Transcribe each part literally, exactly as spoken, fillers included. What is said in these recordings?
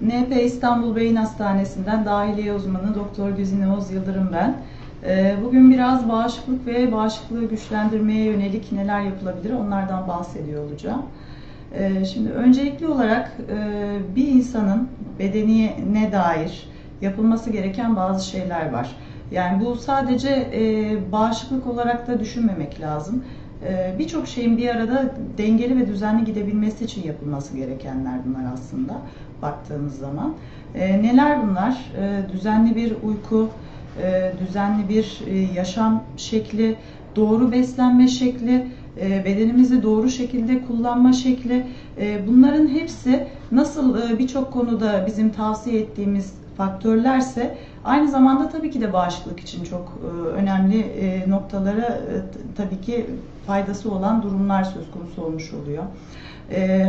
N P İstanbul Beyin Hastanesi'nden dahiliye uzmanı Doktor Güzinoz Yıldırım ben. Bugün biraz bağışıklık ve bağışıklığı güçlendirmeye yönelik neler yapılabilir onlardan bahsediyor olacağım. Şimdi öncelikli olarak bir insanın bedenine dair yapılması gereken bazı şeyler var. Yani bu sadece bağışıklık olarak da düşünmemek lazım. Birçok şeyin bir arada dengeli ve düzenli gidebilmesi için yapılması gerekenler bunlar aslında baktığımız zaman. Neler bunlar? Düzenli bir uyku, düzenli bir yaşam şekli, doğru beslenme şekli, bedenimizi doğru şekilde kullanma şekli. Bunların hepsi nasıl birçok konuda bizim tavsiye ettiğimiz faktörlerse aynı zamanda tabii ki de bağışıklık için çok önemli noktalara tabii ki faydası olan durumlar söz konusu olmuş oluyor.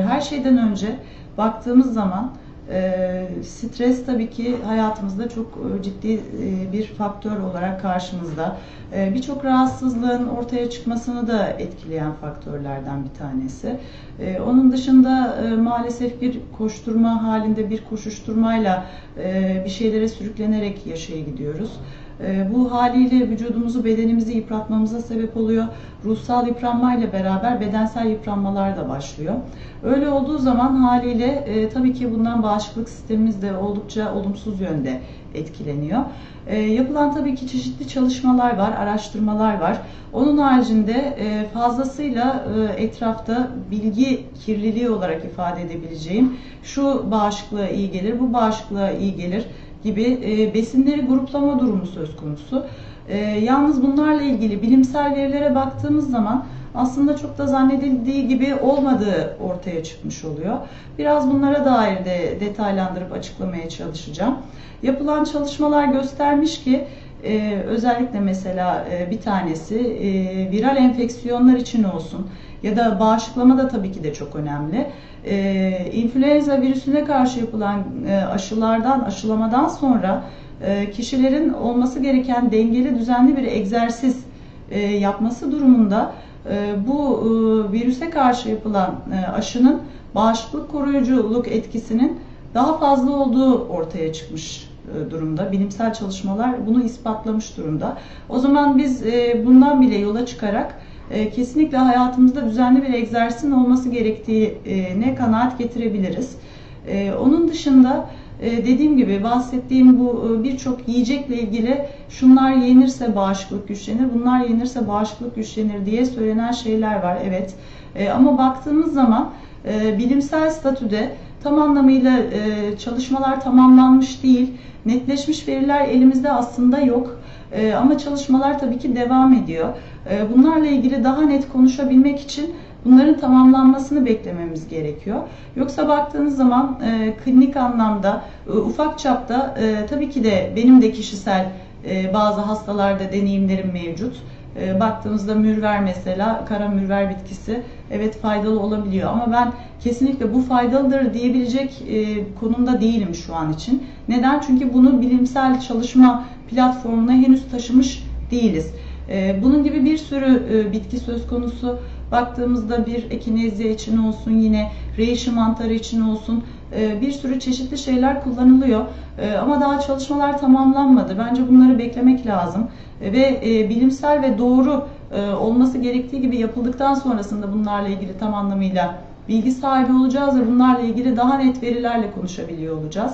Her şeyden önce baktığımız zaman stres tabii ki hayatımızda çok ciddi bir faktör olarak karşımızda. Birçok rahatsızlığın ortaya çıkmasını da etkileyen faktörlerden bir tanesi. Onun dışında maalesef bir koşturma halinde, bir koşuşturmayla bir şeylere sürüklenerek yaşaya gidiyoruz. Bu haliyle vücudumuzu, bedenimizi yıpratmamıza sebep oluyor. Ruhsal yıpranmayla beraber bedensel yıpranmalar da başlıyor. Öyle olduğu zaman haliyle e, tabii ki bundan bağışıklık sistemimiz de oldukça olumsuz yönde etkileniyor. E, yapılan tabii ki çeşitli çalışmalar var, araştırmalar var. Onun haricinde e, fazlasıyla e, etrafta bilgi kirliliği olarak ifade edebileceğim şu bağışıklığa iyi gelir, bu bağışıklığa iyi gelir gibi e, besinleri gruplama durumu söz konusu. E, yalnız bunlarla ilgili bilimsel verilere baktığımız zaman aslında çok da zannedildiği gibi olmadığı ortaya çıkmış oluyor. Biraz bunlara dair de detaylandırıp açıklamaya çalışacağım. Yapılan çalışmalar göstermiş ki e, özellikle mesela e, bir tanesi e, viral enfeksiyonlar için olsun ya da bağışıklama da tabii ki de çok önemli. E, influenza virüsüne karşı yapılan e, aşılardan, aşılamadan sonra e, kişilerin olması gereken dengeli, düzenli bir egzersiz e, yapması durumunda bu virüse karşı yapılan aşının bağışıklık koruyuculuk etkisinin daha fazla olduğu ortaya çıkmış durumda. Bilimsel çalışmalar bunu ispatlamış durumda. O zaman biz bundan bile yola çıkarak kesinlikle hayatımızda düzenli bir egzersizin olması gerektiğine kanaat getirebiliriz. Onun dışında dediğim gibi bahsettiğim bu birçok yiyecekle ilgili şunlar yenirse bağışıklık güçlenir, bunlar yenirse bağışıklık güçlenir diye söylenen şeyler var. Evet, ama baktığımız zaman bilimsel statüde tam anlamıyla çalışmalar tamamlanmış değil, netleşmiş veriler elimizde aslında yok. Ama çalışmalar tabii ki devam ediyor. Bunlarla ilgili daha net konuşabilmek için bunların tamamlanmasını beklememiz gerekiyor. Yoksa baktığınız zaman e, klinik anlamda, e, ufak çapta e, tabii ki de benim de kişisel e, bazı hastalarda deneyimlerim mevcut. E, baktığımızda mürver mesela, kara mürver bitkisi evet faydalı olabiliyor ama ben kesinlikle bu faydalıdır diyebilecek e, konumda değilim şu an için. Neden? Çünkü bunu bilimsel çalışma platformuna henüz taşımış değiliz. Bunun gibi bir sürü bitki söz konusu. Baktığımızda bir ekinezya için olsun, yine reishi mantarı için olsun bir sürü çeşitli şeyler kullanılıyor. Ama daha çalışmalar tamamlanmadı. Bence bunları beklemek lazım. Ve bilimsel ve doğru olması gerektiği gibi yapıldıktan sonrasında bunlarla ilgili tam anlamıyla bilgi sahibi olacağız ve bunlarla ilgili daha net verilerle konuşabiliyor olacağız.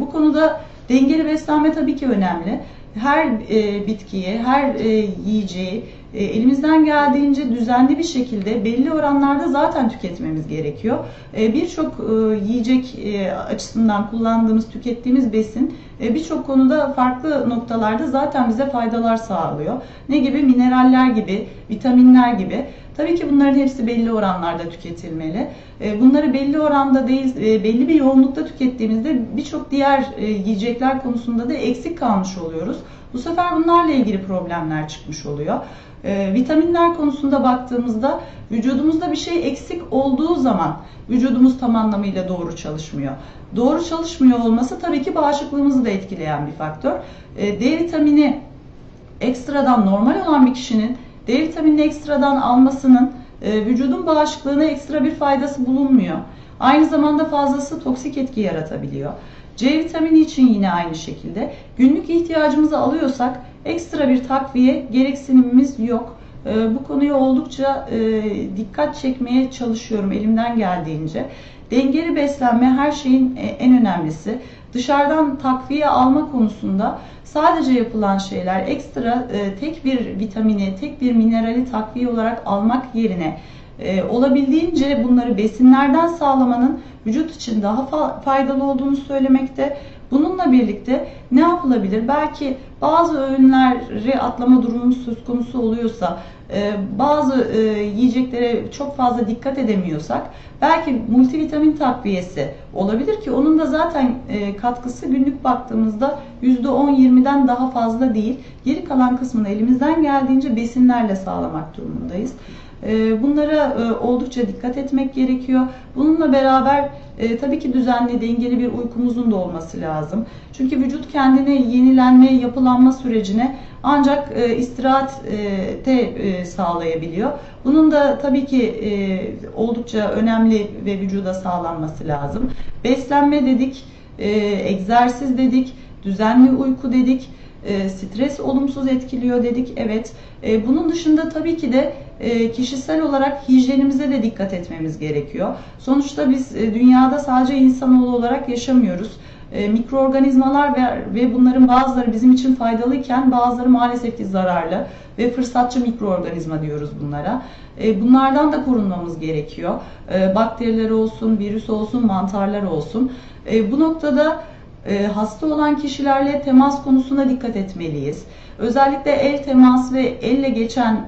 Bu konuda dengeli beslenme tabii ki önemli. Her e, bitkiye, her e, yiyeceği e, elimizden geldiğince düzenli bir şekilde belli oranlarda zaten tüketmemiz gerekiyor. E, birçok e, yiyecek e, açısından kullandığımız, tükettiğimiz besin e, birçok konuda farklı noktalarda zaten bize faydalar sağlıyor. Ne gibi? Mineraller gibi, vitaminler gibi. Tabii ki bunların hepsi belli oranlarda tüketilmeli. Bunları belli oranda değil, belli bir yoğunlukta tükettiğimizde birçok diğer yiyecekler konusunda da eksik kalmış oluyoruz. Bu sefer bunlarla ilgili problemler çıkmış oluyor. Vitaminler konusunda baktığımızda vücudumuzda bir şey eksik olduğu zaman vücudumuz tam anlamıyla doğru çalışmıyor. Doğru çalışmıyor olması tabii ki bağışıklığımızı da etkileyen bir faktör. D vitamini ekstradan normal olan bir kişinin D vitaminini ekstradan almasının e, vücudun bağışıklığına ekstra bir faydası bulunmuyor. Aynı zamanda fazlası toksik etki yaratabiliyor. C vitamini için yine aynı şekilde. Günlük ihtiyacımızı alıyorsak ekstra bir takviye gereksinimimiz yok. Bu konuya oldukça dikkat çekmeye çalışıyorum elimden geldiğince. Dengeli beslenme her şeyin en önemlisi. Dışarıdan takviye alma konusunda sadece yapılan şeyler, ekstra tek bir vitamini, tek bir minerali takviye olarak almak yerine olabildiğince bunları besinlerden sağlamanın vücut için daha faydalı olduğunu söylemekte. Bununla birlikte ne yapılabilir? Belki bazı öğünleri atlama durumumuz söz konusu oluyorsa, bazı yiyeceklere çok fazla dikkat edemiyorsak, belki multivitamin takviyesi olabilir ki onun da zaten katkısı günlük baktığımızda yüzde on yirmiden daha fazla değil. Geri kalan kısmını elimizden geldiğince besinlerle sağlamak durumundayız. Bunlara oldukça dikkat etmek gerekiyor. Bununla beraber tabii ki düzenli, dengeli bir uykumuzun da olması lazım. Çünkü vücut kendini yenilenme, yapılanma sürecine ancak istirahate sağlayabiliyor. Bunun da tabii ki oldukça önemli ve vücuda sağlanması lazım. Beslenme dedik, egzersiz dedik, düzenli uyku dedik, stres olumsuz etkiliyor dedik. Evet, bunun dışında tabii ki de kişisel olarak hijyenimize de dikkat etmemiz gerekiyor. Sonuçta biz dünyada sadece insanoğlu olarak yaşamıyoruz. Mikroorganizmalar ve bunların bazıları bizim için faydalıyken bazıları maalesef ki zararlı ve fırsatçı mikroorganizma diyoruz bunlara. Bunlardan da korunmamız gerekiyor. Bakteriler olsun, virüs olsun, mantarlar olsun. Bu noktada hasta olan kişilerle temas konusuna dikkat etmeliyiz. Özellikle el teması ve elle geçen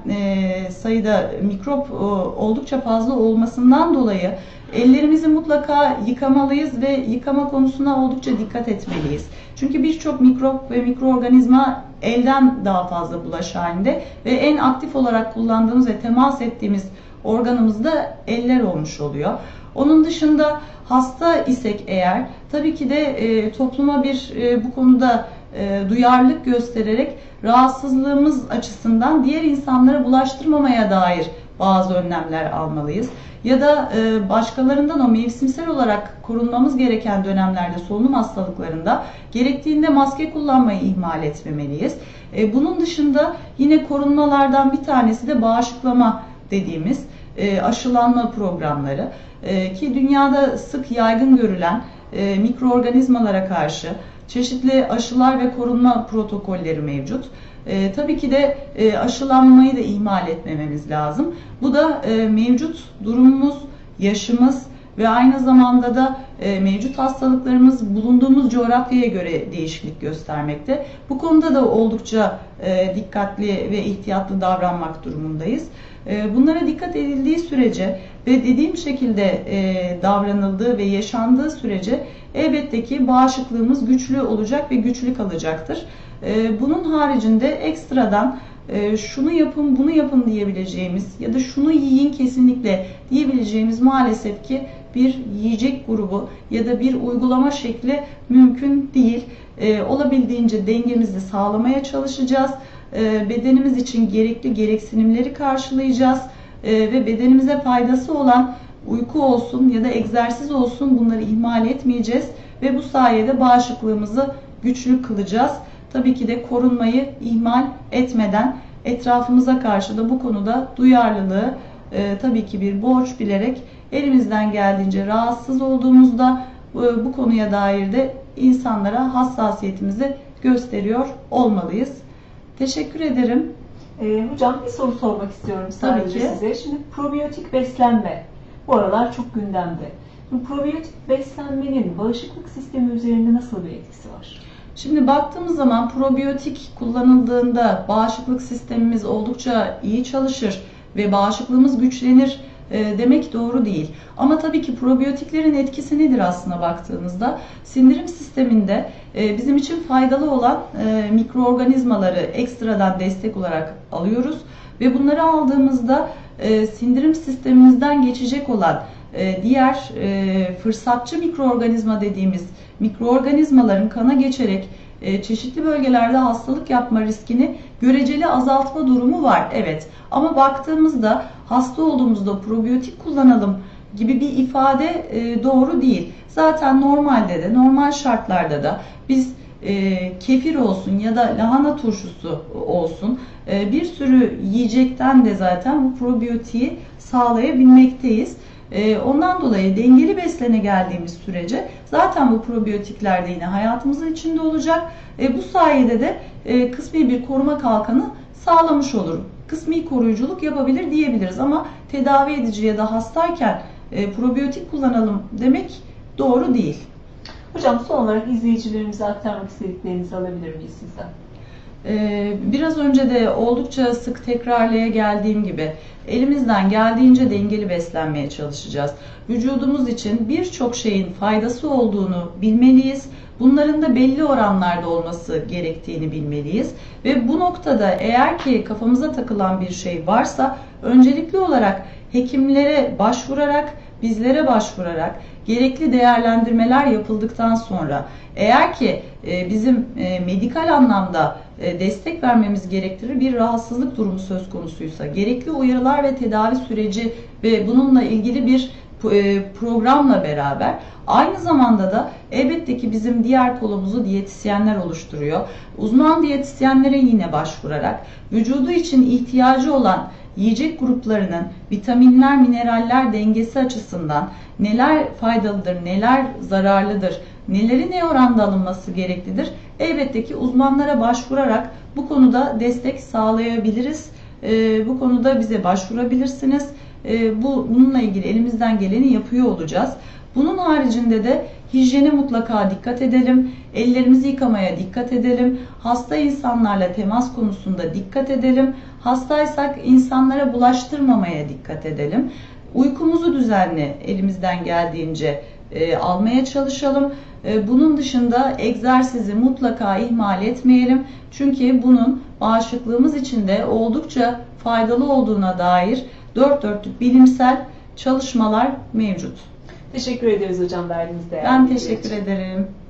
sayıda mikrop oldukça fazla olmasından dolayı ellerimizi mutlaka yıkamalıyız ve yıkama konusuna oldukça dikkat etmeliyiz. Çünkü birçok mikrop ve mikroorganizma elden daha fazla bulaş halinde ve en aktif olarak kullandığımız ve temas ettiğimiz organımız da eller olmuş oluyor. Onun dışında hasta isek eğer tabii ki de e, topluma bir e, bu konuda e, duyarlılık göstererek rahatsızlığımız açısından diğer insanlara bulaştırmamaya dair bazı önlemler almalıyız. Ya da e, başkalarından o mevsimsel olarak korunmamız gereken dönemlerde solunum hastalıklarında gerektiğinde maske kullanmayı ihmal etmemeliyiz. E, bunun dışında yine korunmalardan bir tanesi de bağışıklama dediğimiz e, aşılanma programları. Ki dünyada sık yaygın görülen e, mikroorganizmalara karşı çeşitli aşılar ve korunma protokolleri mevcut. E, tabii ki de e, aşılanmayı da ihmal etmememiz lazım. Bu da e, mevcut durumumuz, yaşımız ve aynı zamanda da e, mevcut hastalıklarımız bulunduğumuz coğrafyaya göre değişiklik göstermekte. Bu konuda da oldukça e, dikkatli ve ihtiyatlı davranmak durumundayız. E, bunlara dikkat edildiği sürece ve dediğim şekilde e, davranıldığı ve yaşandığı sürece elbette ki bağışıklığımız güçlü olacak ve güçlü kalacaktır. E, bunun haricinde ekstradan e, şunu yapın, bunu yapın diyebileceğimiz ya da şunu yiyin kesinlikle diyebileceğimiz maalesef ki bir yiyecek grubu ya da bir uygulama şekli mümkün değil. E, olabildiğince dengemizi sağlamaya çalışacağız. E, bedenimiz için gerekli gereksinimleri karşılayacağız. Ve bedenimize faydası olan uyku olsun ya da egzersiz olsun bunları ihmal etmeyeceğiz. Ve bu sayede bağışıklığımızı güçlü kılacağız. Tabii ki de korunmayı ihmal etmeden etrafımıza karşı da bu konuda duyarlılığı e, tabii ki bir borç bilerek elimizden geldiğince rahatsız olduğumuzda e, bu konuya dair de insanlara hassasiyetimizi gösteriyor olmalıyız. Teşekkür ederim. Ee, hocam bir soru sormak istiyorum sadece size. Şimdi probiyotik beslenme bu aralar çok gündemde. Şimdi probiyotik beslenmenin bağışıklık sistemi üzerinde nasıl bir etkisi var? Şimdi baktığımız zaman probiyotik kullanıldığında bağışıklık sistemimiz oldukça iyi çalışır ve bağışıklığımız güçlenir e, demek doğru değil. Ama tabii ki probiyotiklerin etkisi nedir aslında baktığınızda? Sindirim sisteminde e, bizim için faydalı olan e, mikroorganizmaları ekstradan destek olarak alıyoruz ve bunları aldığımızda e, sindirim sistemimizden geçecek olan e, diğer e, fırsatçı mikroorganizma dediğimiz mikroorganizmaların kana geçerek e, çeşitli bölgelerde hastalık yapma riskini göreceli azaltma durumu var. Evet, ama baktığımızda hasta olduğumuzda probiyotik kullanalım gibi bir ifade e, doğru değil. Zaten normalde de, normal şartlarda da biz e, kefir olsun ya da lahana turşusu olsun e, bir sürü yiyecekten de zaten bu probiyotiği sağlayabilmekteyiz. E, ondan dolayı dengeli beslene geldiğimiz sürece zaten bu probiyotikler de yine hayatımızın içinde olacak. E, bu sayede de e, kısmi bir koruma kalkanı sağlamış olur. Kısmi koruyuculuk yapabilir diyebiliriz ama tedavi edici ya da hastayken e, probiyotik kullanalım demek doğru değil. Hocam, son olarak izleyicilerimize aktarmak istediklerinizi alabilir miyiz sizden? Ee, biraz önce de oldukça sık tekrarlaya geldiğim gibi elimizden geldiğince dengeli beslenmeye çalışacağız. Vücudumuz için birçok şeyin faydası olduğunu bilmeliyiz. Bunların da belli oranlarda olması gerektiğini bilmeliyiz. Ve bu noktada eğer ki kafamıza takılan bir şey varsa öncelikli olarak hekimlere başvurarak, bizlere başvurarak gerekli değerlendirmeler yapıldıktan sonra eğer ki bizim medikal anlamda destek vermemiz gerektirir bir rahatsızlık durumu söz konusuysa gerekli uyarılar ve tedavi süreci ve bununla ilgili bir programla beraber aynı zamanda da elbette ki bizim diğer kolumuzu diyetisyenler oluşturuyor. Uzman diyetisyenlere yine başvurarak vücudu için ihtiyacı olan yiyecek gruplarının vitaminler, mineraller dengesi açısından neler faydalıdır, neler zararlıdır, neleri ne oranda alınması gereklidir? Elbette ki uzmanlara başvurarak bu konuda destek sağlayabiliriz. E, bu konuda bize başvurabilirsiniz. E, bu, bununla ilgili elimizden geleni yapıyor olacağız. Bunun haricinde de hijyene mutlaka dikkat edelim, ellerimizi yıkamaya dikkat edelim, hasta insanlarla temas konusunda dikkat edelim, hastaysak insanlara bulaştırmamaya dikkat edelim, uykumuzu düzenli elimizden geldiğince e, almaya çalışalım. E, bunun dışında egzersizi mutlaka ihmal etmeyelim çünkü bunun bağışıklığımız için de oldukça faydalı olduğuna dair dört dörtlük bilimsel çalışmalar mevcut. Teşekkür ederiz hocam verdiğiniz değerli. Ben teşekkür ederim.